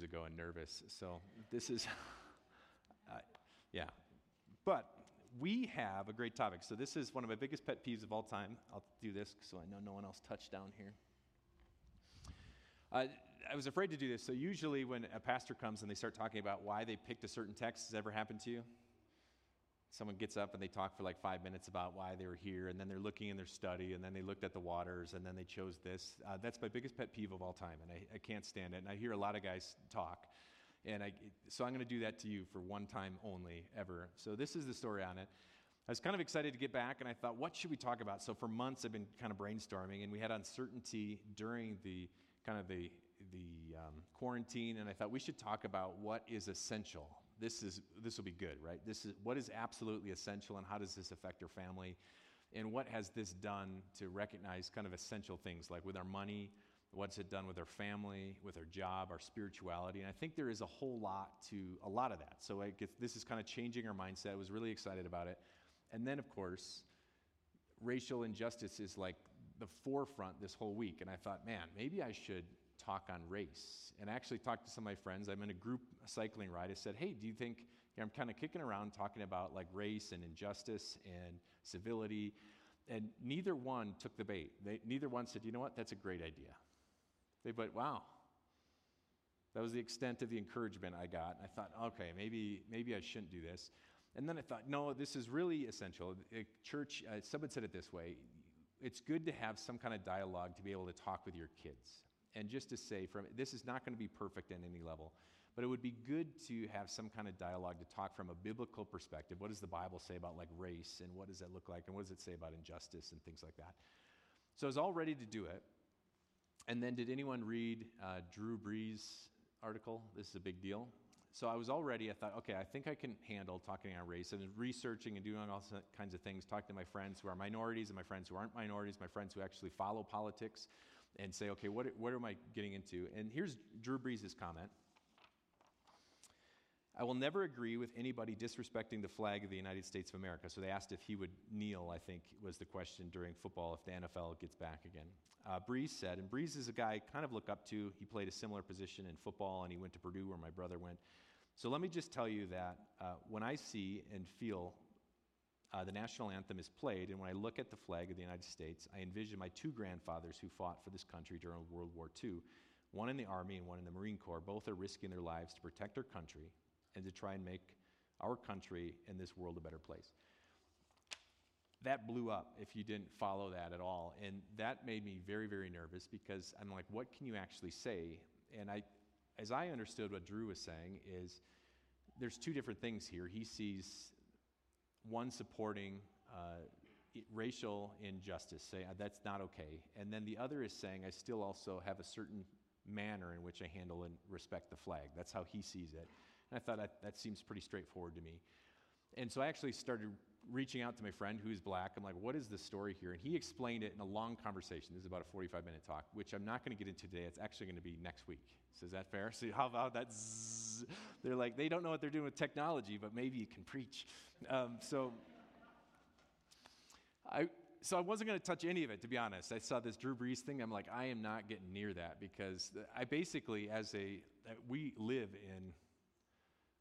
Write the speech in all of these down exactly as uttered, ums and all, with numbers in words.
years ago and nervous, so this is, uh, yeah. But we have a great topic. So this is one of my biggest pet peeves of all time. I'll do this so I know no one else touched down here. Uh, I was afraid to do this. So usually when a pastor comes and they start talking about why they picked a certain text, has ever happened to you? Someone gets up and they talk for like five minutes about why they were here, and then they're looking in their study, and then they looked at the waters, and then they chose this. Uh, that's my biggest pet peeve of all time, and I, I can't stand it. And I hear a lot of guys talk, and I, so I'm going to do that to you for one time only ever. So this is the story on it. I was kind of excited to get back, and I thought, what should we talk about? So for months I've been kind of brainstorming, and we had uncertainty during the kind of the, the um, quarantine, and I thought we should talk about what is essential. This is this will be good, right? This is what is absolutely essential, and how does this affect your family, and what has this done to recognize kind of essential things like with our money, what's it done with our family, with our job, our spirituality, and I think there is a whole lot to a lot of that. So I guess this is kind of changing our mindset. I was really excited about it, and then of course, racial injustice is like the forefront this whole week, and I thought, man, maybe I should talk on race, and I actually talked to some of my friends. I'm in a group cycling ride. I said, hey, do you think, you know, I'm kind of kicking around talking about like race and injustice and civility, and neither one took the bait. They, neither one said, you know what, that's a great idea. They went, wow. That was the extent of the encouragement I got. And I thought, okay, maybe maybe I shouldn't do this. And then I thought, no, this is really essential. Church, uh, someone said it this way, it's good to have some kind of dialogue to be able to talk with your kids. And just to say, from this is not going to be perfect at any level, but it would be good to have some kind of dialogue to talk from a biblical perspective. What does the Bible say about like race, and what does that look like, and what does it say about injustice and things like that? So I was all ready to do it, and then did anyone read uh, Drew Brees' article? This is a big deal. So I was all ready. I thought, okay, I think I can handle talking on race, and researching and doing all kinds of things, talking to my friends who are minorities and my friends who aren't minorities, my friends who actually follow politics, and say, okay, what, what am I getting into? And here's Drew Brees' comment. I will never agree with anybody disrespecting the flag of the United States of America. So they asked if he would kneel, I think was the question during football, if the N F L gets back again. Uh, Brees said, and Brees is a guy I kind of look up to. He played a similar position in football, and he went to Purdue where my brother went. So let me just tell you that uh, when I see and feel Uh, the national anthem is played, and when I look at the flag of the United States, I envision my two grandfathers who fought for this country during World War Two, one in the Army and one in the Marine Corps. Both are risking their lives to protect our country and to try and make our country and this world a better place. That blew up if you didn't follow that at all, and that made me very, very nervous because I'm like, what can you actually say? And I, as I understood what Drew was saying is there's two different things here. He sees one supporting uh, racial injustice, saying that's not okay. And then the other is saying, I still also have a certain manner in which I handle and respect the flag. That's how he sees it. And I thought, I, that seems pretty straightforward to me. And so I actually started reaching out to my friend who's black. I'm like, what is the story here? And he explained it in a long conversation. This is about a forty-five minute talk, which I'm not going to get into today. It's actually going to be next week. So is that fair? So how about that? Zzz? They're like, they don't know what they're doing with technology, but maybe you can preach. Um, so I so I wasn't going to touch any of it, to be honest. I saw this Drew Brees thing. I'm like, I am not getting near that because I basically, as a, we live in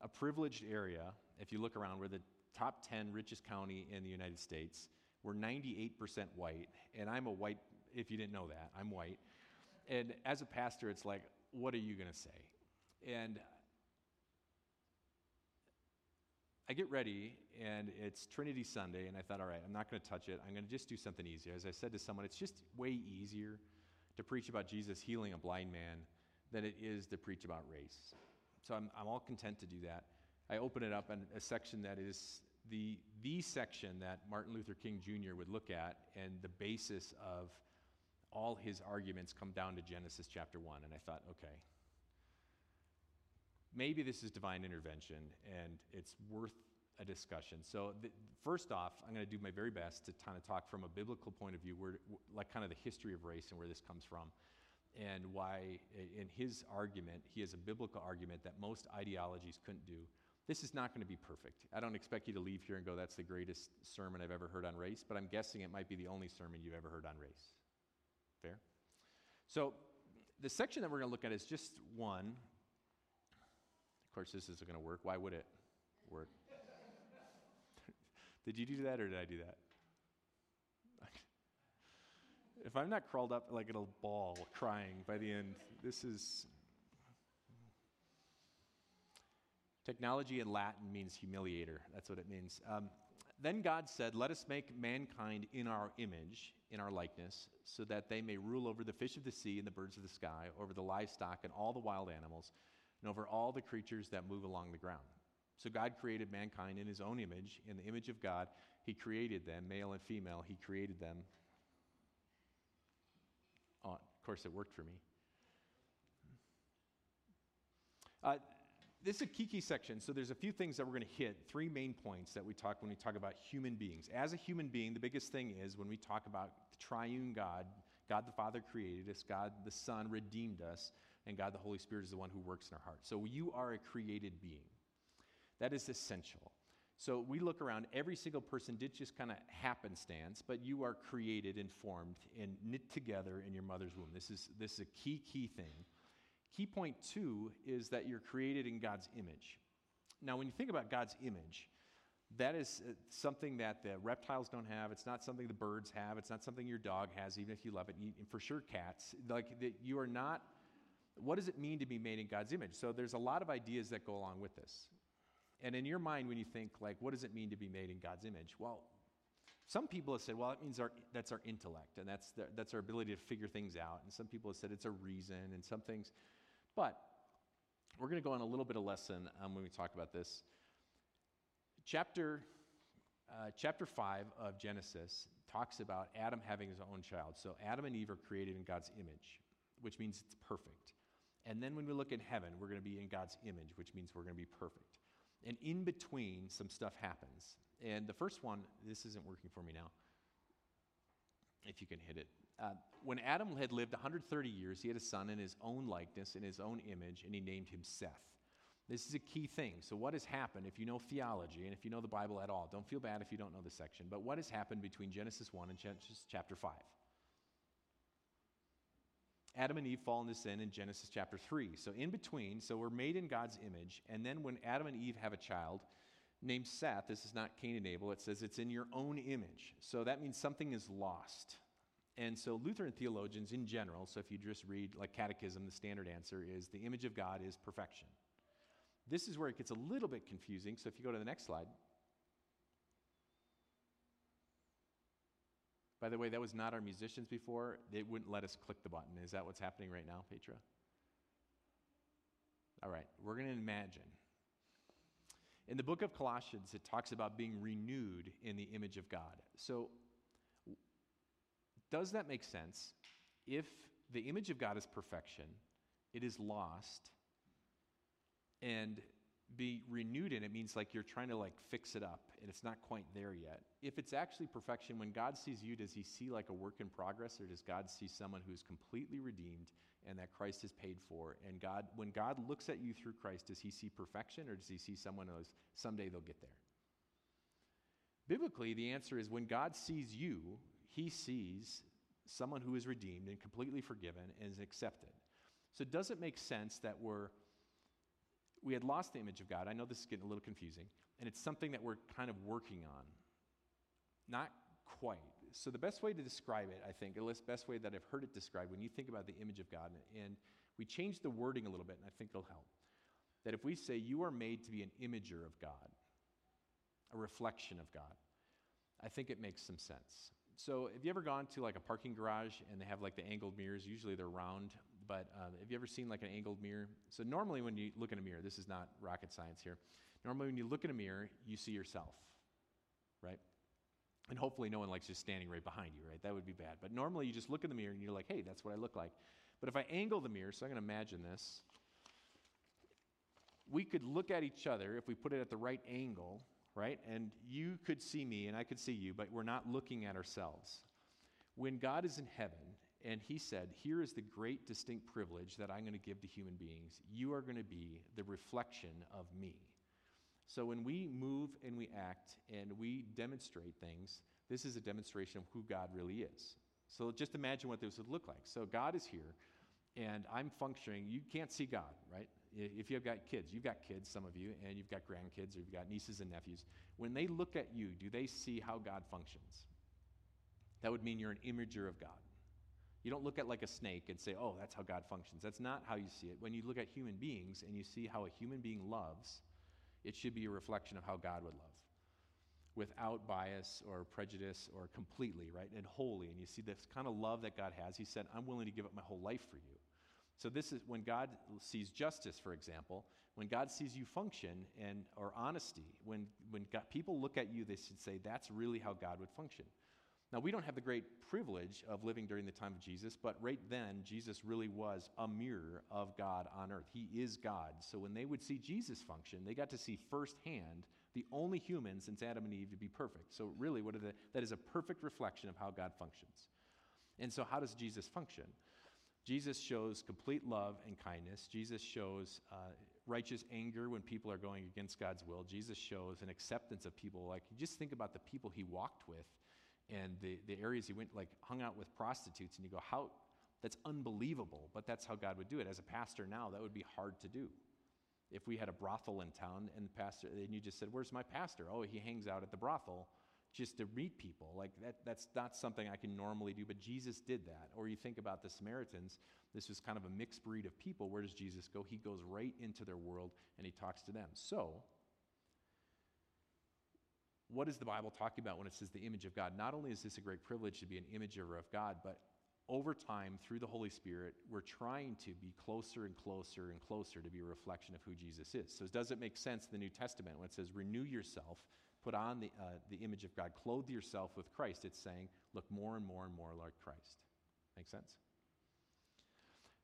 a privileged area. If you look around, we're the top ten richest county in the United States. We're ninety-eight percent white, and I'm a white, if you didn't know that, I'm white. And as a pastor, it's like, what are you going to say? And I get ready, and it's Trinity Sunday, and I thought, all right, I'm not going to touch it. I'm going to just do something easier. As I said to someone, it's just way easier to preach about Jesus healing a blind man than it is to preach about race. So I'm, I'm all content to do that. I open it up in a section that is the the section that Martin Luther King Junior would look at, and the basis of all his arguments come down to Genesis chapter one. And I thought, okay, maybe this is divine intervention, and it's worth a discussion. So the, first off, I'm going to do my very best to kind of talk from a biblical point of view, where, like kind of the history of race and where this comes from. And why, in his argument, he has a biblical argument that most ideologies couldn't do. This is not going to be perfect. I don't expect you to leave here and go, that's the greatest sermon I've ever heard on race, but I'm guessing it might be the only sermon you've ever heard on race. Fair? So the section that we're going to look at is just one, course, this isn't going to work. Why would it work? Did you do that or did I do that? If I'm not crawled up like a little ball crying by the end, this is... Technology in Latin means humiliator. That's what it means. Um, then God said, let us make mankind in our image, in our likeness, so that they may rule over the fish of the sea and the birds of the sky, over the livestock and all the wild animals, and over all the creatures that move along the ground. So God created mankind in his own image. In the image of God, he created them, male and female. He created them. Oh, of course, it worked for me. Uh, This is a kiki section, so there's a few things that we're going to hit, three main points that we talk when we talk about human beings. As a human being, the biggest thing is when we talk about the triune God, God the Father created us, God the Son redeemed us, and God the Holy Spirit is the one who works in our hearts. So you are a created being. That is essential. So we look around, every single person did just kind of happenstance, but you are created and formed and knit together in your mother's womb. This is, this is a key, key thing. Key point two is that you're created in God's image. Now, when you think about God's image, that is something that the reptiles don't have. It's not something the birds have. It's not something your dog has, even if you love it. And for sure, cats. Like, that you are not, what does it mean to be made in God's image? So there's a lot of ideas that go along with this. And in your mind, when you think, like, what does it mean to be made in God's image? Well, some people have said, well, that means our, that's our intellect, and that's, the, that's our ability to figure things out. And some people have said it's a reason, and some things... But we're going to go on a little bit of lesson um, when we talk about this. Chapter uh, chapter five of Genesis talks about Adam having his own child. So Adam and Eve are created in God's image, which means it's perfect. And then when we look in heaven, we're going to be in God's image, which means we're going to be perfect. And in between, some stuff happens. And the first one, this isn't working for me now, if you can hit it. Uh, when Adam had lived one hundred thirty years, he had a son in his own likeness, in his own image, and he named him Seth. This is a key thing. So what has happened, if you know theology and if you know the Bible at all, don't feel bad if you don't know this section, but what has happened between Genesis one and Genesis chapter five? Adam and Eve fall into sin in Genesis chapter three. So in between, so we're made in God's image, and then when Adam and Eve have a child named Seth, this is not Cain and Abel, it says it's in your own image. So that means something is lost. And so Lutheran theologians in general, so if you just read like catechism, the standard answer is the image of God is perfection. This is where it gets a little bit confusing. So if you go to the next slide. By the way, that was not our musicians before. They wouldn't let us click the button. Is that what's happening right now, Petra? All right, we're going to imagine. In the book of Colossians, it talks about being renewed in the image of God. So does that make sense? If the image of God is perfection, it is lost, and be renewed in it means like you're trying to like fix it up, and it's not quite there yet. If it's actually perfection, when God sees you, does he see like a work in progress, or does God see someone who's completely redeemed and that Christ has paid for? And God, when God looks at you through Christ, does he see perfection, or does he see someone who's someday they'll get there? Biblically, the answer is when God sees you, he sees someone who is redeemed and completely forgiven and is accepted. So does it make sense that we're, we had lost the image of God? I know this is getting a little confusing, and it's something that we're kind of working on. Not quite. So the best way to describe it, I think, or the best way that I've heard it described, when you think about the image of God, and we change the wording a little bit, and I think it'll help, that if we say you are made to be an imager of God, a reflection of God, I think it makes some sense. So have you ever gone to like a parking garage and they have like the angled mirrors? Usually they're round, but um, have you ever seen like an angled mirror? So normally when you look in a mirror, this is not rocket science here. Normally when you look in a mirror, you see yourself, right? And hopefully no one likes just standing right behind you, right? That would be bad. But normally you just look in the mirror and you're like, hey, that's what I look like. But if I angle the mirror, so I'm going to imagine this. We could look at each other if we put it at the right angle, right? And you could see me and I could see you, but we're not looking at ourselves. When God is in heaven and he said, here is the great distinct privilege that I'm going to give to human beings. You are going to be the reflection of me. So when we move and we act and we demonstrate things, this is a demonstration of who God really is. So just imagine what this would look like. So God is here and I'm functioning. You can't see God, right? if you've got kids, you've got kids, some of you, and you've got grandkids or you've got nieces and nephews, when they look at you, do they see how God functions? That would mean you're an imager of God. You don't look at like a snake and say, oh, that's how God functions. That's not how you see it. When you look at human beings and you see how a human being loves, it should be a reflection of how God would love, without bias or prejudice or completely, right, and wholly. And you see this kind of love that God has. He said, I'm willing to give up my whole life for you. So this is when God sees justice, for example, when God sees you function and or honesty, when, when God, people look at you, they should say, that's really how God would function. Now, we don't have the great privilege of living during the time of Jesus, but right then, Jesus really was a mirror of God on earth. He is God. So when they would see Jesus function, they got to see firsthand the only human since Adam and Eve to be perfect. So really, what are the, that is a perfect reflection of how God functions. And so how does Jesus function? Jesus shows complete love and kindness. Jesus shows uh, righteous anger when people are going against God's will. Jesus shows an acceptance of people. Like, just think about the people he walked with, and the, the areas he went, like, hung out with prostitutes, and you go, how, that's unbelievable, but that's how God would do it. As a pastor now, that would be hard to do. If we had a brothel in town, and the pastor, and you just said, where's my pastor? Oh, he hangs out at the brothel just to meet people. Like, that, that's not something I can normally do, but Jesus did that. Or you think about the Samaritans, this was kind of a mixed breed of people. Where does Jesus go? He goes right into their world, and he talks to them. So, what is the Bible talking about when it says the image of God? Not only is this a great privilege to be an imager of God, but over time, through the Holy Spirit, we're trying to be closer and closer and closer to be a reflection of who Jesus is. So does it make sense in the New Testament when it says, renew yourself, put on the, uh, the image of God, clothe yourself with Christ? It's saying, look more and more and more like Christ. Make sense?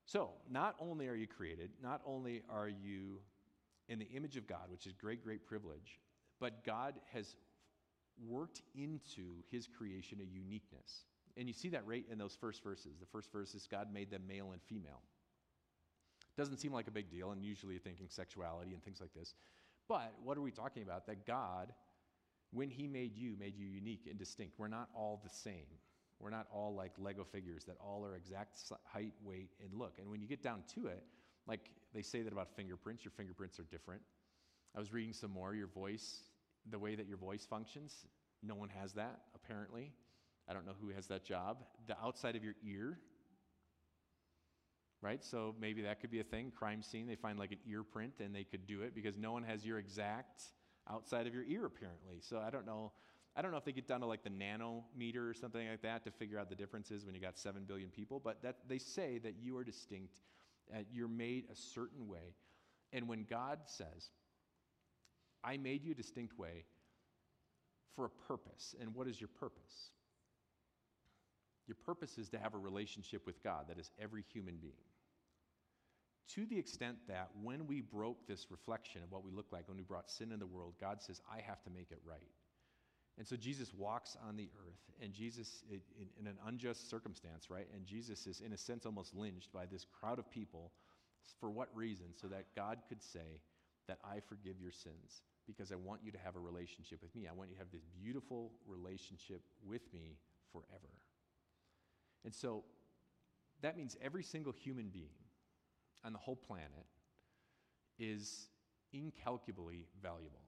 So not only are you created, not only are you in the image of God, which is great, great privilege, but God has worked into his creation a uniqueness. And you see that right in those first verses. The first verse is God made them male and female. Doesn't seem like a big deal, and usually you're thinking sexuality and things like this. But what are we talking about? That God, when he made you, made you unique and distinct. We're not all the same. We're not all like Lego figures that all are exact height, weight, and look. And when you get down to it, like they say that about fingerprints, your fingerprints are different. I was reading some more, your voice, the way that your voice functions, no one has that, apparently. I don't know who has that job. The outside of your ear, right? So maybe that could be a thing. Crime scene, they find like an ear print and they could do it because no one has your exact outside of your ear, apparently. So I don't know. I don't know if they get down to like the nanometer or something like that to figure out the differences when you got seven billion people, but that they say that you are distinct, uh, you're made a certain way. And when God says, I made you a distinct way for a purpose. And what is your purpose? Your purpose is to have a relationship with God. That is every human being. To the extent that when we broke this reflection of what we look like, when we brought sin in the world, God says, I have to make it right. And so Jesus walks on the earth, and Jesus, in, in an unjust circumstance, right? And Jesus is, in a sense, almost lynched by this crowd of people. For what reason? So that God could say that I forgive your sins, because I want you to have a relationship with me. I want you to have this beautiful relationship with me forever. And so that means every single human being on the whole planet is incalculably valuable.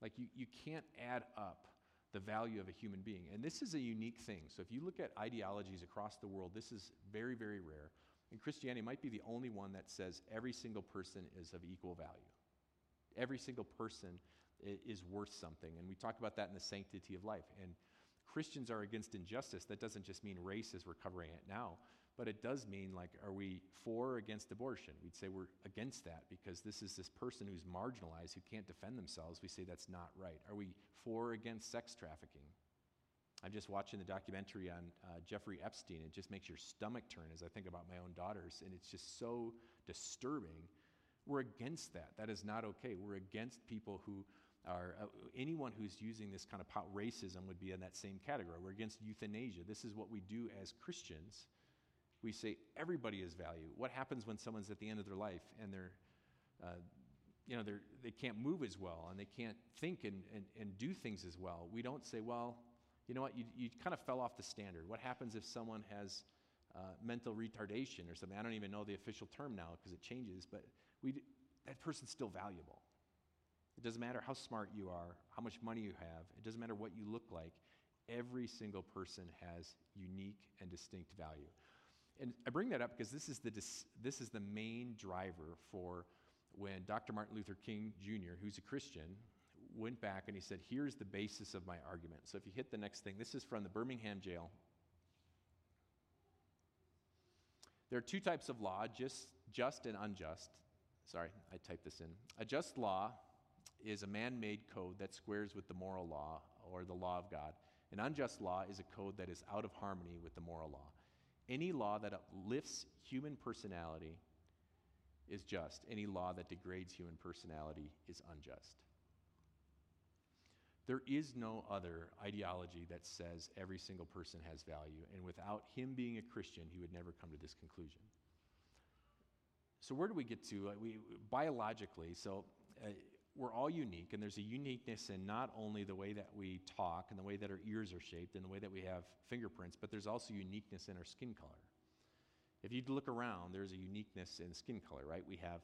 Like you, you can't add up the value of a human being. And this is a unique thing. So if you look at ideologies across the world, this is very, very rare. And Christianity might be the only one that says every single person is of equal value. Every single person is worth something, and we talk about that in the sanctity of life. And Christians are against injustice. That doesn't just mean race is recovering it now, but it does mean, like, are we for or against abortion? We'd say we're against that because this is this person who's marginalized, who can't defend themselves. We say that's not right. Are we for or against sex trafficking? I'm just watching the documentary on uh, Jeffrey Epstein. It just makes your stomach turn as I think about my own daughters, and it's just so disturbing. We're against that. That is not okay. We're against people who are, uh, anyone who's using this kind of power. Racism would be in that same category. We're against euthanasia. This is what we do as Christians. We say everybody is value. What happens when someone's at the end of their life and they're, uh, you know, they're, they can't move as well and they can't think and, and, and do things as well? We don't say, well, you know what, you, you kind of fell off the standard. What happens if someone has Uh, mental retardation or something? I don't even know the official term now because it changes, but we that person's still valuable. It doesn't matter how smart you are, how much money you have. It doesn't matter what you look like. Every single person has unique and distinct value. And I bring that up because this is the, dis- this is the main driver for when Doctor Martin Luther King Junior, who's a Christian, went back and he said, here's the basis of my argument. So if you hit the next thing, this is from the Birmingham Jail. There are two types of law, just, just and unjust. Sorry, I typed this in. A just law is a man-made code that squares with the moral law or the law of God. An unjust law is a code that is out of harmony with the moral law. Any law that uplifts human personality is just. Any law that degrades human personality is unjust. There is no other ideology that says every single person has value, and without him being a Christian, he would never come to this conclusion. So where do we get to? We, biologically, so uh, we're all unique, and there's a uniqueness in not only the way that we talk and the way that our ears are shaped and the way that we have fingerprints, but there's also uniqueness in our skin color. If you look around, there's a uniqueness in skin color, right? We have,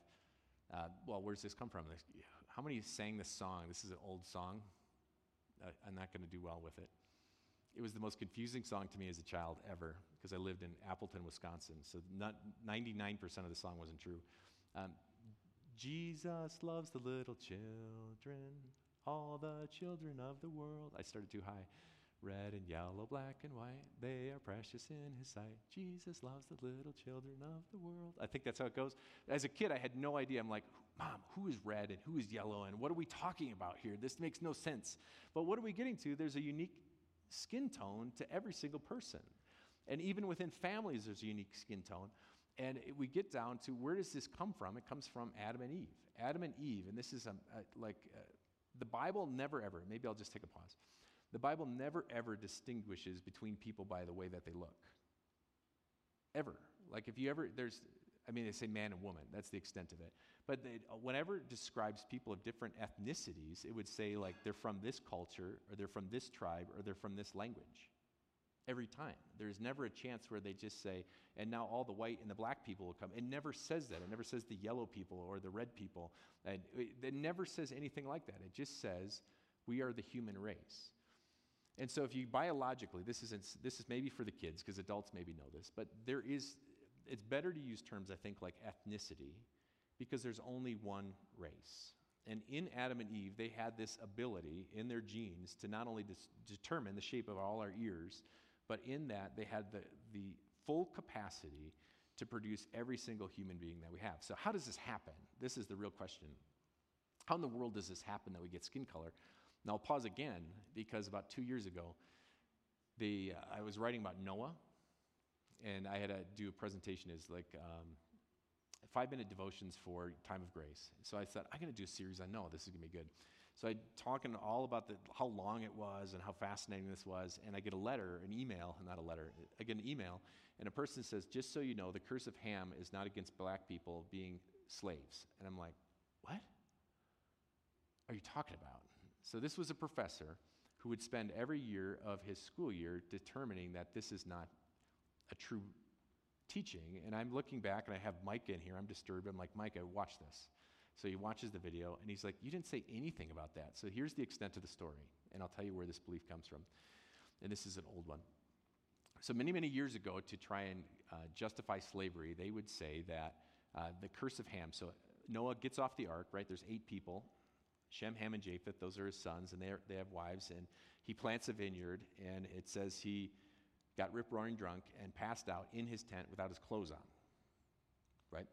uh, well, where's this come from? How many sang this song? This is an old song. I'm not going to do well with it. It was the most confusing song to me as a child ever because I lived in Appleton, Wisconsin, so not ninety-nine percent of the song wasn't true. Um, Jesus loves the little children, all the children of the world. I started too high. Red and yellow, black and white, they are precious in his sight. Jesus loves the little children of the world. I think that's how it goes. As a kid, I had no idea. I'm like, Mom, who is red and who is yellow and what are we talking about here? This makes no sense. But what are we getting to? There's a unique skin tone to every single person. And even within families, there's a unique skin tone. And it, we get down to where does this come from? It comes from Adam and Eve. Adam and Eve, and this is a, a, like uh, the Bible never ever, maybe I'll just take a pause. The Bible never, ever distinguishes between people by the way that they look. Ever. Like if you ever, there's, I mean, they say man and woman. That's the extent of it. But they, whenever it describes people of different ethnicities, it would say like they're from this culture or they're from this tribe or they're from this language. Every time. There's never a chance where they just say, and now all the white and the black people will come. It never says that. It never says the yellow people or the red people. And it, it never says anything like that. It just says we are the human race. And so if you biologically, this is this is maybe for the kids because adults maybe know this, but there is, it's better to use terms, I think, like ethnicity because there's only one race. And in Adam and Eve, they had this ability in their genes to not only dis- determine the shape of all our ears, but in that they had the, the full capacity to produce every single human being that we have. So how does this happen? This is the real question. How in the world does this happen that we get skin color? Now, I'll pause again because about two years ago, the uh, I was writing about Noah, and I had to do a presentation as like um, five-minute devotions for Time of Grace. So I thought, I'm going to do a series on Noah. This is going to be good. So I'm talking all about the, how long it was and how fascinating this was, and I get a letter, an email, not a letter, I get an email, and a person says, just so you know, the curse of Ham is not against black people being slaves. And I'm like, what are you talking about? So this was a professor who would spend every year of his school year determining that this is not a true teaching. And I'm looking back, and I have Mike in here. I'm disturbed. I'm like, Mike, I watch this. So he watches the video, and he's like, you didn't say anything about that. So here's the extent of the story, and I'll tell you where this belief comes from. And this is an old one. So many, many years ago, to try and uh, justify slavery, they would say that uh, the curse of Ham. So Noah gets off the ark, right? There's eight people. Shem, Ham, and Japheth, those are his sons, and they are, they have wives, and he plants a vineyard, and it says he got rip-roaring drunk and passed out in his tent without his clothes on, right?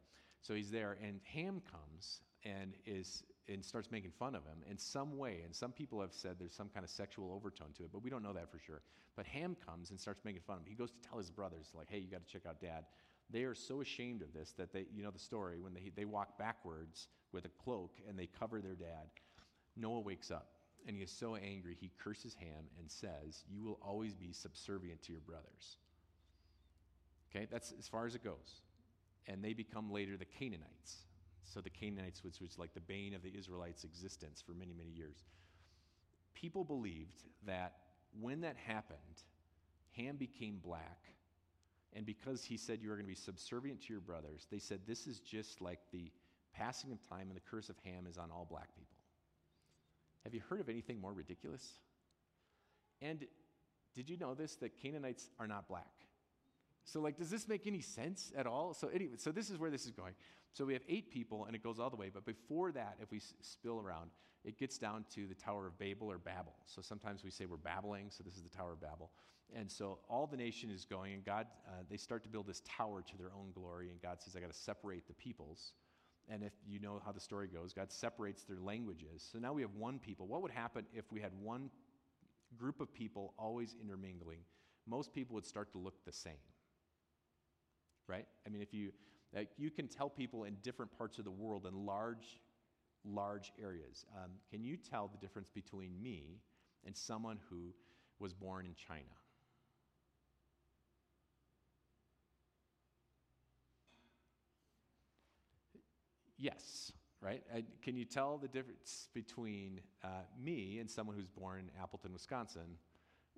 So he's there, and Ham comes and is and starts making fun of him in some way, and some people have said there's some kind of sexual overtone to it, but we don't know that for sure. But Ham comes and starts making fun of him. He goes to tell his brothers, like, hey, you got to check out Dad. They are so ashamed of this that they, you know the story, when they, they walk backwards with a cloak and they cover their dad. Noah wakes up and he is so angry he curses Ham and says, you will always be subservient to your brothers. Okay, that's as far as it goes. And they become later the Canaanites. So the Canaanites, which was like the bane of the Israelites' existence for many, many years. People believed that when that happened, Ham became black. And because he said you are going to be subservient to your brothers, they said this is just like the passing of time, and the curse of Ham is on all black people. Have you heard of anything more ridiculous? And did you know this, that Canaanites are not black? So like, does this make any sense at all? So anyway, so this is where this is going. So we have eight people, and it goes all the way. But before that, if we spill around, it gets down to the Tower of Babel or Babel. So sometimes we say we're babbling, so this is the Tower of Babel. And so all the nation is going, and God, uh, they start to build this tower to their own glory, and God says, I got to separate the peoples. And if you know how the story goes, God separates their languages. So now we have one people. What would happen if we had one group of people always intermingling? Most people would start to look the same. Right? I mean, if you, like, you can tell people in different parts of the world in large, large areas. Um, can you tell the difference between me and someone who was born in China? Yes, right? I, can you tell the difference between uh, me and someone who's born in Appleton, Wisconsin?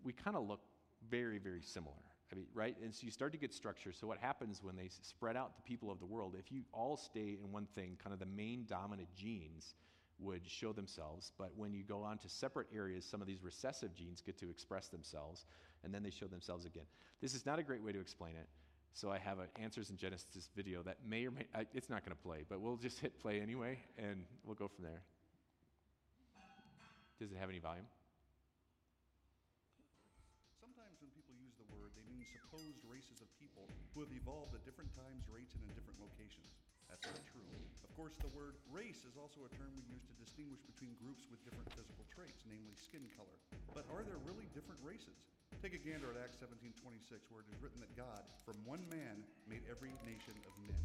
We kind of look very, very similar. I mean, right? And so you start to get structure. So what happens when they spread out the people of the world, if you all stay in one thing, kind of the main dominant genes would show themselves. But when you go on to separate areas, some of these recessive genes get to express themselves, and then they show themselves again. This is not a great way to explain it. So I have an Answers in Genesis video that may or may, it's not going to play, but we'll just hit play anyway, and we'll go from there. Does it have any volume? Sometimes when people use the word, they mean supposed races of people who have evolved at different times, rates, and in different locations. That's not true. Of course, the word race is also a term we use to distinguish between groups with different physical traits, namely skin color. But are there really different races? Take a gander at Acts seventeen twenty-six, where it is written that God, from one man, made every nation of men.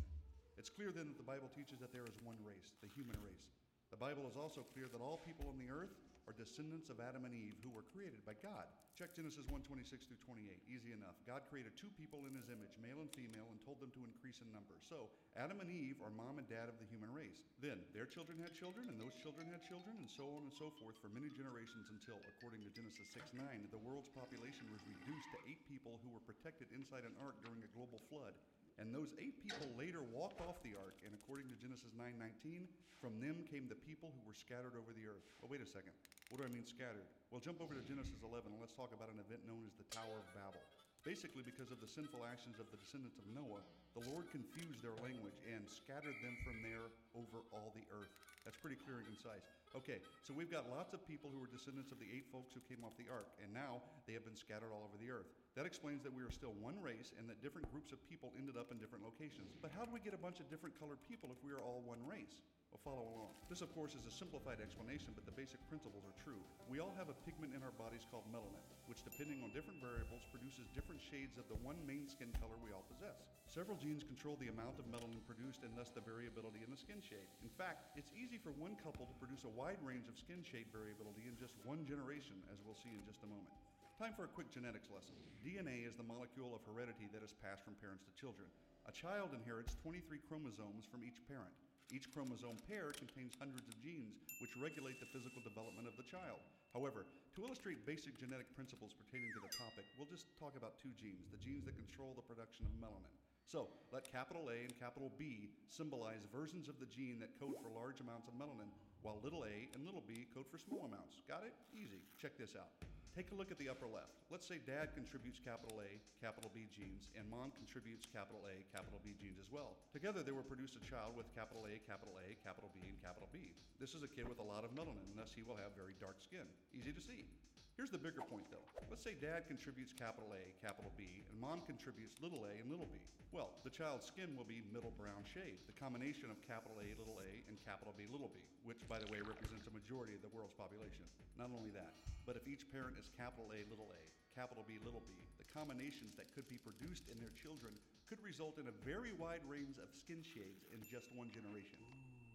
It's clear then that the Bible teaches that there is one race, the human race. The Bible is also clear that all people on the earth are descendants of Adam and Eve who were created by God. Check Genesis one twenty-six through twenty-eight. Easy enough. God created two people in his image, male and female, and told them to increase in number. So Adam and Eve are mom and dad of the human race. Then their children had children, and those children had children, and so on and so forth for many generations until, according to Genesis six nine, the world's population was reduced to eight people who were protected inside an ark during a global flood. And those eight people later walked off the ark, and according to Genesis nine nineteen, from them came the people who were scattered over the earth. Oh, wait a second. What do I mean scattered? Well, jump over to Genesis eleven, and let's talk about an event known as the Tower of Babel. Basically, because of the sinful actions of the descendants of Noah, the Lord confused their language and scattered them from there over all the earth. That's pretty clear and concise. Okay, so we've got lots of people who are descendants of the eight folks who came off the ark, and now they have been scattered all over the earth. That explains that we are still one race and that different groups of people ended up in different locations. But how do we get a bunch of different colored people if we are all one race? Well, follow along. This, of course, is a simplified explanation, but the basic principles are true. We all have a pigment in our bodies called melanin, which, depending on different variables, produces different shades of the one main skin color we all possess. Several genes control the amount of melanin produced and thus the variability in the skin shade. In fact, it's easy for one couple to produce a wide range of skin shade variability in just one generation, as we'll see in just a moment. Time for a quick genetics lesson. D N A is the molecule of heredity that is passed from parents to children. A child inherits twenty-three chromosomes from each parent. Each chromosome pair contains hundreds of genes, which regulate the physical development of the child. However, to illustrate basic genetic principles pertaining to the topic, we'll just talk about two genes, the genes that control the production of melanin. So, let capital A and capital B symbolize versions of the gene that code for large amounts of melanin, while little a and little b code for small amounts. Got it? Easy. Check this out. Take a look at the upper left. Let's say dad contributes capital A, capital B genes, and mom contributes capital A, capital B genes as well. Together, they will produce a child with capital A, capital A, capital B, and capital B. This is a kid with a lot of melanin, and thus he will have very dark skin. Easy to see. Here's the bigger point, though. Let's say dad contributes capital A, capital B, and mom contributes little a and little b. Well, the child's skin will be middle brown shade, the combination of capital A, little a, and capital B, little b, which, by the way, represents a majority of the world's population. Not only that, but if each parent is capital A, little a, capital B, little b, the combinations that could be produced in their children could result in a very wide range of skin shades in just one generation.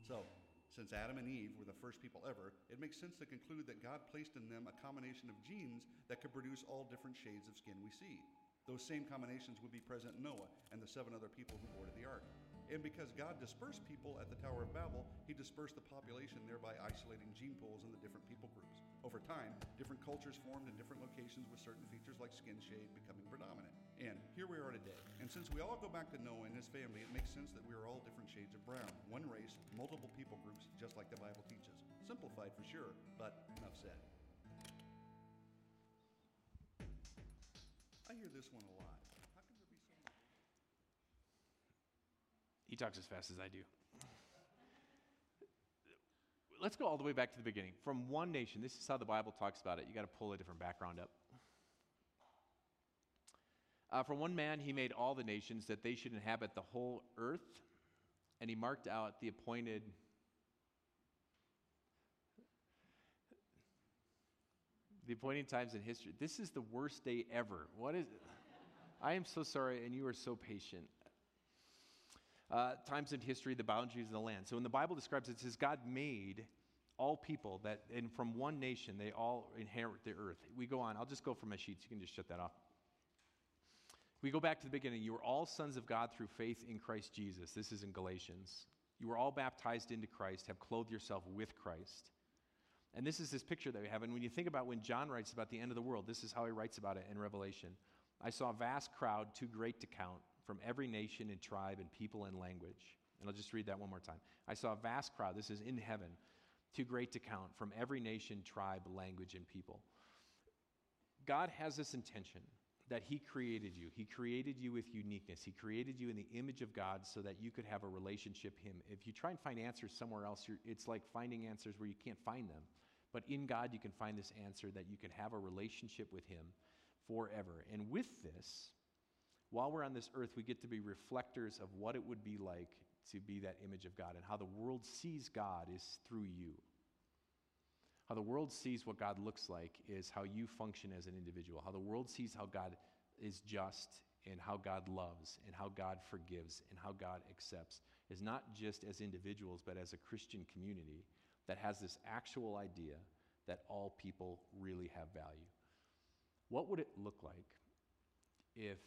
So, since Adam and Eve were the first people ever, it makes sense to conclude that God placed in them a combination of genes that could produce all different shades of skin we see. Those same combinations would be present in Noah and the seven other people who boarded the ark. And because God dispersed people at the Tower of Babel, he dispersed the population, thereby isolating gene pools in the different people groups. Over time, different cultures formed in different locations with certain features like skin shade becoming predominant. And here we are today. And since we all go back to Noah and his family, it makes sense that we are all different shades of brown. One race, multiple people groups, just like the Bible teaches. Simplified for sure, but enough said. I hear this one a lot. How can there be so much? He talks as fast as I do. Let's go all the way back to the beginning. From one nation, this is how the Bible talks about it. You got to pull a different background up. Uh, from one man he made all the nations that they should inhabit the whole earth, and he marked out the appointed... the appointed times in history. This is the worst day ever. What is it? I am so sorry, and you are so patient. Uh, times in history, the boundaries of the land. So when the Bible describes it, it says God made all people that, and from one nation, they all inherit the earth. We go on. I'll just go from my sheets. You can just shut that off. We go back to the beginning. You were all sons of God through faith in Christ Jesus. This is in Galatians. You were all baptized into Christ, have clothed yourself with Christ. And this is this picture that we have. And when you think about when John writes about the end of the world, this is how he writes about it in Revelation. I saw a vast crowd, too great to count, from every nation and tribe and people and language. And I'll just read that one more time. I saw a vast crowd, this is in heaven, too great to count, from every nation, tribe, language, and people. God has this intention that he created you. He created you with uniqueness. He created you in the image of God so that you could have a relationship with him. If you try and find answers somewhere else, you're, it's like finding answers where you can't find them. But in God, you can find this answer that you can have a relationship with him forever. And with this, while we're on this earth, we get to be reflectors of what it would be like to be that image of God, and how the world sees God is through you. How the world sees what God looks like is how you function as an individual. How the world sees how God is just, and how God loves, and how God forgives, and how God accepts is not just as individuals, but as a Christian community that has this actual idea that all people really have value. What would it look like if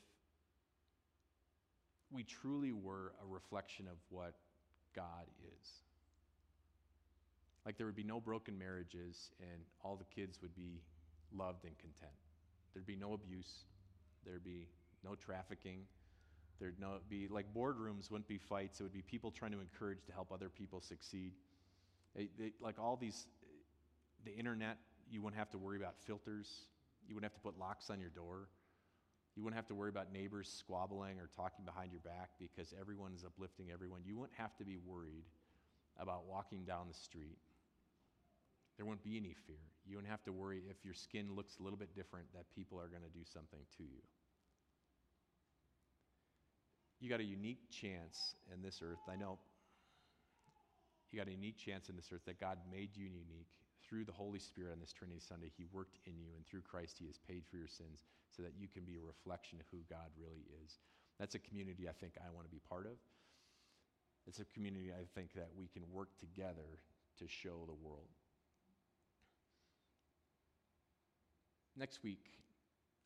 we truly were a reflection of what God is? Like there would be no broken marriages, and all the kids would be loved and content. There'd be no abuse. There'd be no trafficking. There'd no be, like boardrooms wouldn't be fights. It would be people trying to encourage to help other people succeed. It, it, like all these, the internet, you wouldn't have to worry about filters. You wouldn't have to put locks on your door. You wouldn't have to worry about neighbors squabbling or talking behind your back because everyone is uplifting everyone. You wouldn't have to be worried about walking down the street. There wouldn't be any fear. You wouldn't have to worry if your skin looks a little bit different that people are going to do something to you. You got a unique chance in this earth. I know. You got a unique chance in this earth that God made you unique. Through the Holy Spirit on this Trinity Sunday, he worked in you, and through Christ, he has paid for your sins so that you can be a reflection of who God really is. That's a community I think I want to be part of. It's a community I think that we can work together to show the world. Next week,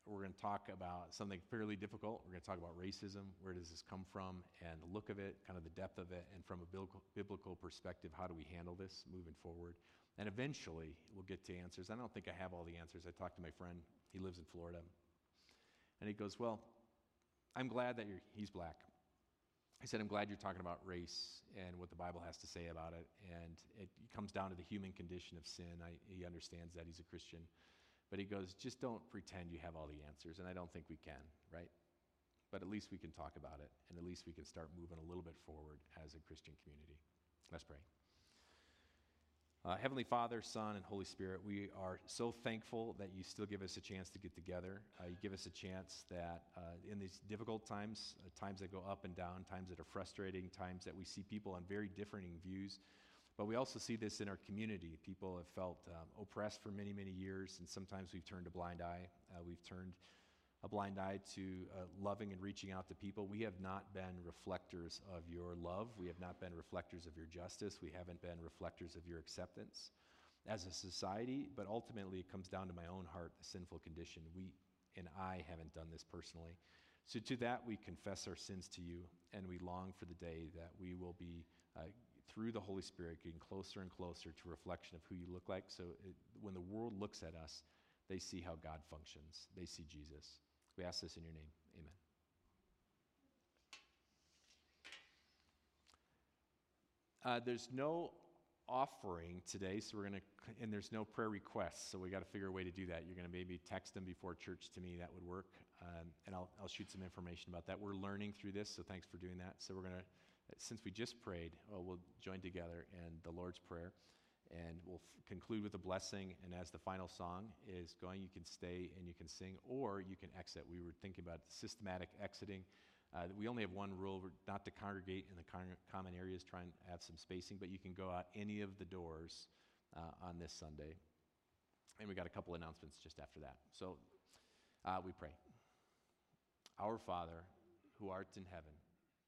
we're going to talk about something fairly difficult. We're going to talk about racism, where does this come from, and the look of it, kind of the depth of it, and from a biblical perspective, how do we handle this moving forward? And eventually, we'll get to answers. I don't think I have all the answers. I talked to my friend. He lives in Florida. And he goes, well, I'm glad that you're, he's black. I said, I'm glad you're talking about race and what the Bible has to say about it. And it comes down to the human condition of sin. I, he understands that. He's a Christian. But he goes, just don't pretend you have all the answers, and I don't think we can, right? But at least we can talk about it, and at least we can start moving a little bit forward as a Christian community. Let's pray. Uh, Heavenly Father, Son, and Holy Spirit, we are so thankful that you still give us a chance to get together. Uh, you give us a chance that uh, in these difficult times, uh, times that go up and down, times that are frustrating, times that we see people on very differing views, but we also see this in our community. People have felt um, oppressed for many, many years, and sometimes we've turned a blind eye. Uh, we've turned a blind eye to uh, loving and reaching out to people. We have not been reflectors of your love. We have not been reflectors of your justice. We haven't been reflectors of your acceptance as a society, but ultimately it comes down to my own heart, the sinful condition. We and I haven't done this personally. So to that, we confess our sins to you, and we long for the day that we will be uh, through the Holy Spirit, getting closer and closer to reflection of who you look like. So it, when the world looks at us, they see how God functions. They see Jesus. We ask this in your name. Amen. Uh, there's no offering today, so we're going to, and there's no prayer requests, so we got to figure a way to do that. You're going to maybe text them before church to me. That would work, um, and I'll, I'll shoot some information about that. We're learning through this, so thanks for doing that. So we're going to, since we just prayed, well, we'll join together in the Lord's Prayer, and we'll f- conclude with a blessing, and as the final song is going, you can stay and you can sing, or you can exit. We were thinking about systematic exiting. Uh, we only have one rule, we're not to congregate in the con- common areas, try and have some spacing, but you can go out any of the doors uh, on this Sunday. And we got a couple announcements just after that. So uh, we pray. Our Father, who art in heaven,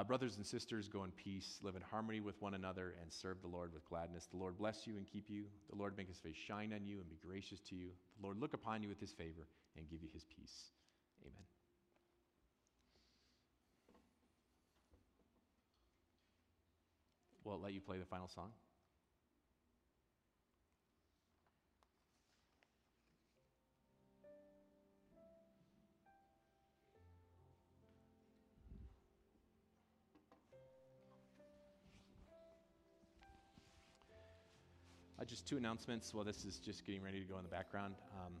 Uh, brothers and sisters, go in peace, live in harmony with one another, and serve the Lord with gladness. The Lord bless you and keep you. The Lord make his face shine on you and be gracious to you. The Lord look upon you with his favor and give you his peace. Amen. Will it let you play the final song? Uh, just two announcements. Well, this is just getting ready to go in the background. Um,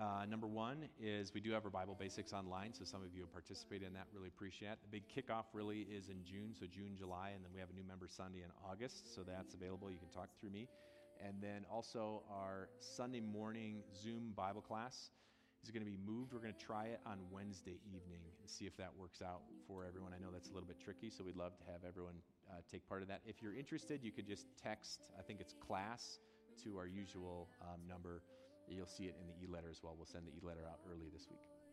uh, number one is we do have our Bible Basics online, so some of you have participated in that. Really appreciate it. The big kickoff really is in June, so June, July, and then we have a new member Sunday in August, so that's available. You can talk through me. And then also our Sunday morning Zoom Bible class is going to be moved. We're going to try it on Wednesday evening and see if that works out for everyone. I know that's a little bit tricky, so we'd love to have everyone uh, take part of that. If you're interested, you could just text, I think it's class, to our usual um, number. You'll see it in the e-letter as well. We'll send the e-letter out early this week.